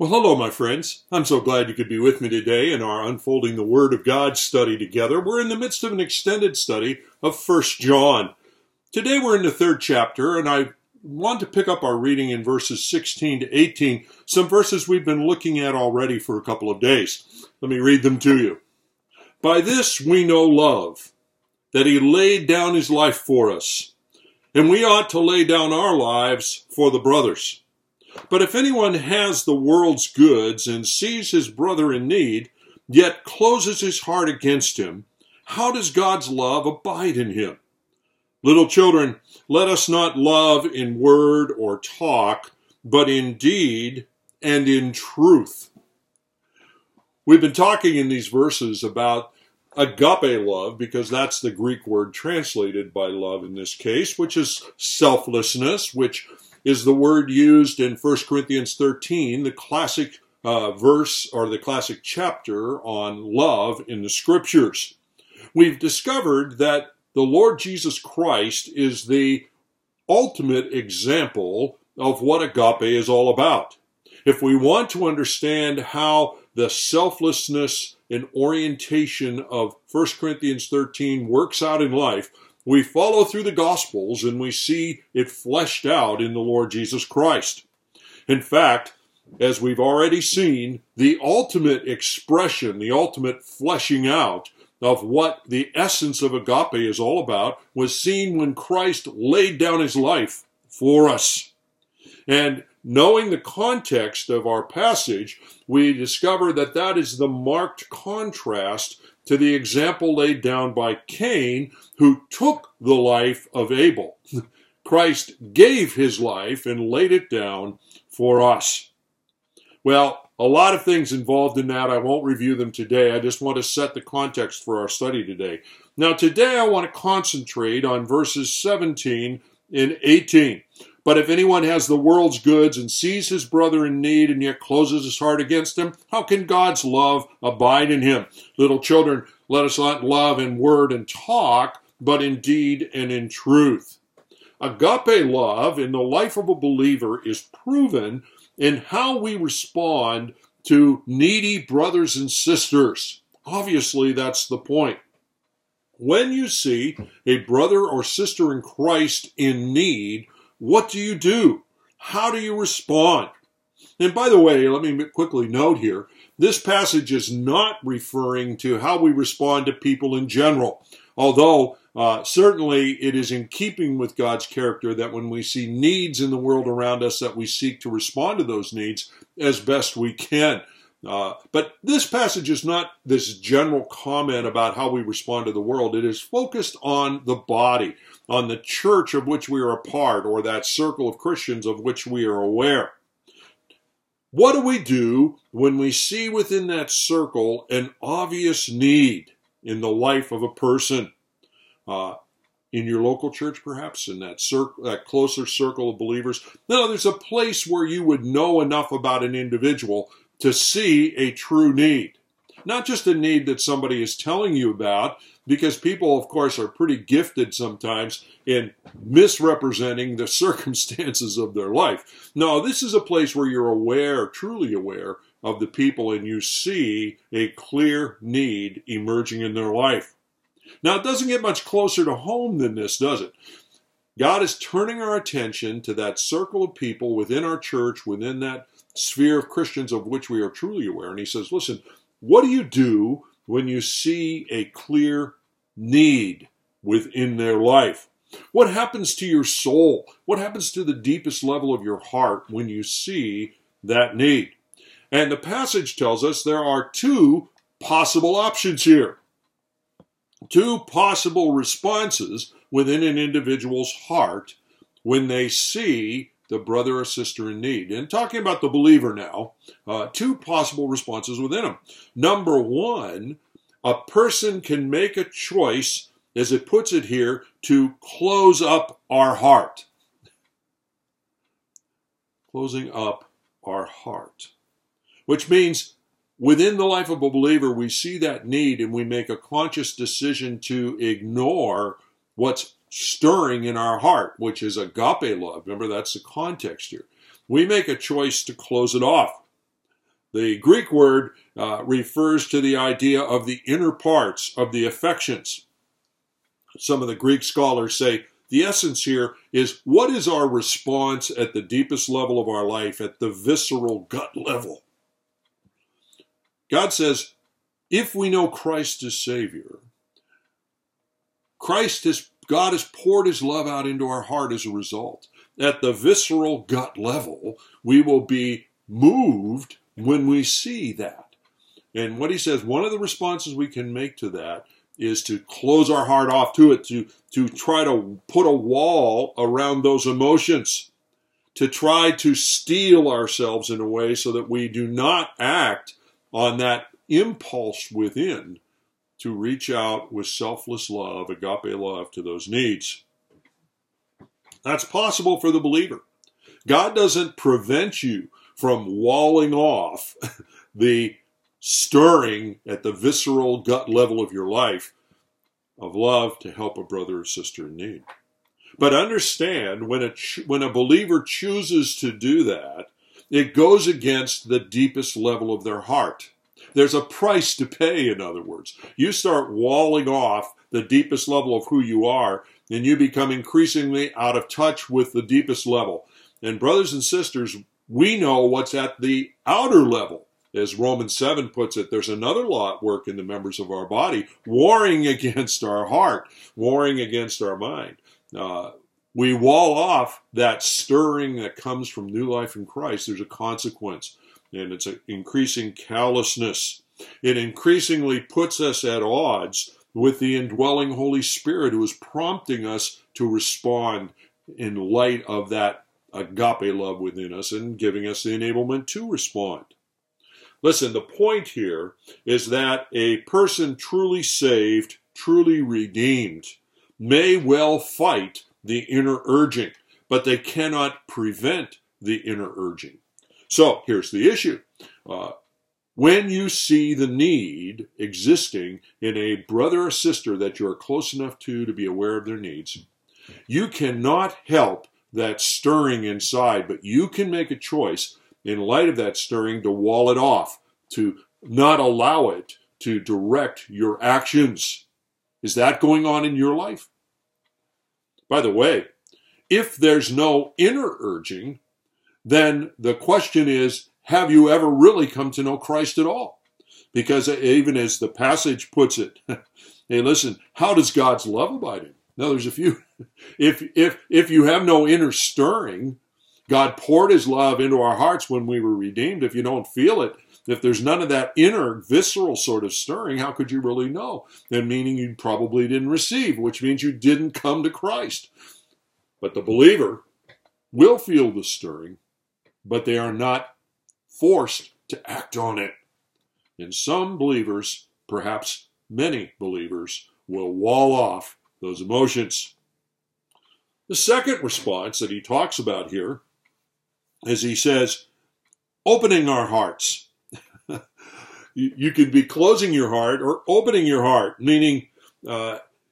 Well, hello, my friends. I'm so glad you could be with me today in our Unfolding the Word of God study together. We're in the midst of an extended study of 1 John. Today we're in the third chapter, and I want to pick up our reading in verses 16 to 18, some verses we've been looking at already for a couple of days. Let me read them to you. By this we know love, that he laid down his life for us, and we ought to lay down our lives for the brothers. But if anyone has the world's goods and sees his brother in need, yet closes his heart against him, how does God's love abide in him? Little children, let us not love in word or talk, but in deed and in truth. We've been talking in these verses about agape love, because that's the Greek word translated by love in this case, which is selflessness, which is the word used in 1 Corinthians 13, the classic verse or the classic chapter on love in the Scriptures. We've discovered that the Lord Jesus Christ is the ultimate example of what agape is all about. If we want to understand how the selflessness and orientation of 1 Corinthians 13 works out in life, we follow through the Gospels and we see it fleshed out in the Lord Jesus Christ. In fact, as we've already seen, the ultimate expression, the ultimate fleshing out of what the essence of agape is all about was seen when Christ laid down his life for us. And knowing the context of our passage, we discover that that is the marked contrast to the example laid down by Cain, who took the life of Abel. Christ gave his life and laid it down for us. Well, a lot of things involved in that. I won't review them today. I just want to set the context for our study today. Now, today I want to concentrate on verses 17 and 18. But if anyone has the world's goods and sees his brother in need and yet closes his heart against him, how can God's love abide in him? Little children, let us not love in word and talk, but in deed and in truth. Agape love in the life of a believer is proven in how we respond to needy brothers and sisters. Obviously, that's the point. When you see a brother or sister in Christ in need, what do you do? How do you respond? And by the way, let me quickly note here, this passage is not referring to how we respond to people in general, although certainly it is in keeping with God's character that when we see needs in the world around us that we seek to respond to those needs as best we can. But this passage is not this general comment about how we respond to the world. It is focused on the body, on the church of which we are a part, or that circle of Christians of which we are aware. What do we do when we see within that circle an obvious need in the life of a person? In your local church, perhaps, in that closer circle of believers? No, there's a place where you would know enough about an individual to see a true need. Not just a need that somebody is telling you about, because people, of course, are pretty gifted sometimes in misrepresenting the circumstances of their life. No, this is a place where you're aware, truly aware, of the people and you see a clear need emerging in their life. Now, it doesn't get much closer to home than this, does it? God is turning our attention to that circle of people within our church, within that sphere of Christians of which we are truly aware. And he says, listen, what do you do when you see a clear need within their life? What happens to your soul? What happens to the deepest level of your heart when you see that need? And the passage tells us there are two possible options here, two possible responses within an individual's heart when they see the brother or sister in need. And talking about the believer now, two possible responses within them. Number one, a person can make a choice, as it puts it here, to close up our heart. Closing up our heart. Which means within the life of a believer, we see that need and we make a conscious decision to ignore what's stirring in our heart, which is agape love. Remember, that's the context here. We make a choice to close it off. The Greek word refers to the idea of the inner parts of the affections. Some of the Greek scholars say the essence here is, what is our response at the deepest level of our life, at the visceral gut level? God says, if we know Christ as Savior, God has poured his love out into our heart as a result. At the visceral gut level, we will be moved when we see that. And what he says, one of the responses we can make to that is to close our heart off to it, to try to put a wall around those emotions, to try to steel ourselves in a way so that we do not act on that impulse within to reach out with selfless love, agape love, to those needs. That's possible for the believer. God doesn't prevent you from walling off the stirring at the visceral gut level of your life of love to help a brother or sister in need. But understand, when a believer chooses to do that, it goes against the deepest level of their heart. There's a price to pay, in other words. You start walling off the deepest level of who you are, and you become increasingly out of touch with the deepest level. And brothers and sisters, we know what's at the outer level. As Romans 7 puts it, there's another law at work in the members of our body, warring against our heart, warring against our mind. We wall off that stirring that comes from new life in Christ. There's a consequence. And it's an increasing callousness. It increasingly puts us at odds with the indwelling Holy Spirit, who is prompting us to respond in light of that agape love within us and giving us the enablement to respond. Listen, the point here is that a person truly saved, truly redeemed, may well fight the inner urging, but they cannot prevent the inner urging. So here's the issue. When you see the need existing in a brother or sister that you're close enough to be aware of their needs, you cannot help that stirring inside, but you can make a choice in light of that stirring to wall it off, to not allow it to direct your actions. Is that going on in your life? By the way, if there's no inner urging, then the question is, have you ever really come to know Christ at all? Because even as the passage puts it, hey, listen, how does God's love abide in? Now, there's a few. If you have no inner stirring, God poured his love into our hearts when we were redeemed. If you don't feel it, if there's none of that inner, visceral sort of stirring, how could you really know? And meaning you probably didn't receive, which means you didn't come to Christ. But the believer will feel the stirring, but they are not forced to act on it. And some believers, perhaps many believers, will wall off those emotions. The second response that he talks about here is, he says, opening our hearts. You could be closing your heart or opening your heart, meaning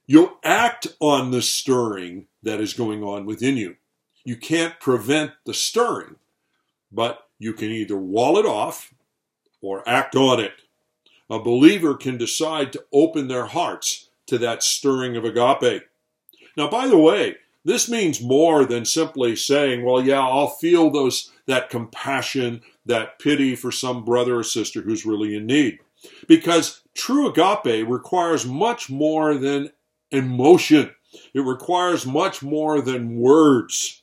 you'll act on the stirring that is going on within you. You can't prevent the stirring, but you can either wall it off or act on it. A believer can decide to open their hearts to that stirring of agape. Now, by the way, this means more than simply saying, well, yeah, I'll feel that compassion, that pity for some brother or sister who's really in need. Because true agape requires much more than emotion. It requires much more than words.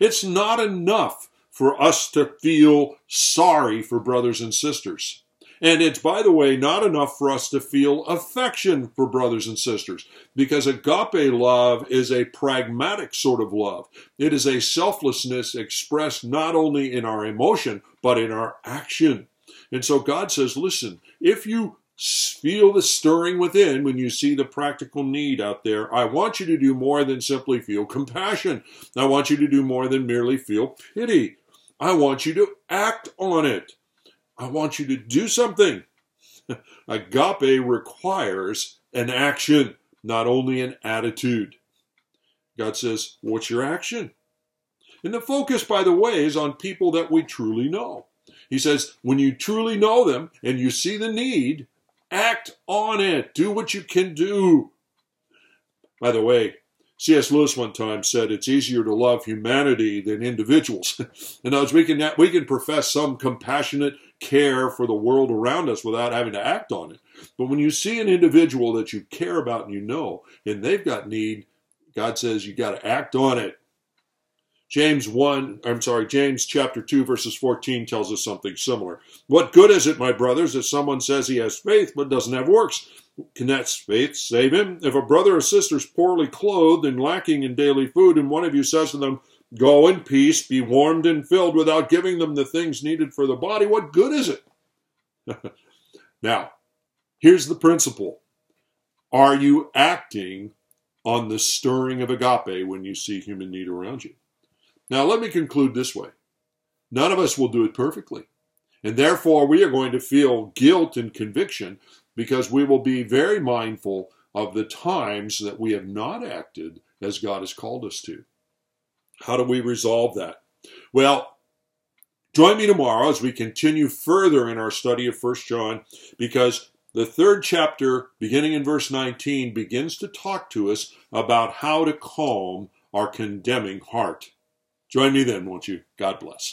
It's not enough for us to feel sorry for brothers and sisters. And it's, by the way, not enough for us to feel affection for brothers and sisters, because agape love is a pragmatic sort of love. It is a selflessness expressed not only in our emotion, but in our action. And so God says, listen, if you feel the stirring within when you see the practical need out there, I want you to do more than simply feel compassion. I want you to do more than merely feel pity. I want you to act on it. I want you to do something. Agape requires an action, not only an attitude. God says, what's your action? And the focus, by the way, is on people that we truly know. He says, when you truly know them and you see the need, act on it. Do what you can do. By the way, C.S. Lewis one time said it's easier to love humanity than individuals. In other words, we can profess some compassionate care for the world around us without having to act on it. But when you see an individual that you care about and you know, and they've got need, God says you got to act on it. James chapter 2, verses 14 tells us something similar. What good is it, my brothers, if someone says he has faith but doesn't have works? Can that faith save him? If a brother or sister is poorly clothed and lacking in daily food, and one of you says to them, go in peace, be warmed and filled, without giving them the things needed for the body, what good is it? Now, here's the principle. Are you acting on the stirring of agape when you see human need around you? Now, let me conclude this way. None of us will do it perfectly. And therefore, we are going to feel guilt and conviction because we will be very mindful of the times that we have not acted as God has called us to. How do we resolve that? Well, join me tomorrow as we continue further in our study of 1 John, because the third chapter, beginning in verse 19, begins to talk to us about how to calm our condemning heart. Join me then, won't you? God bless.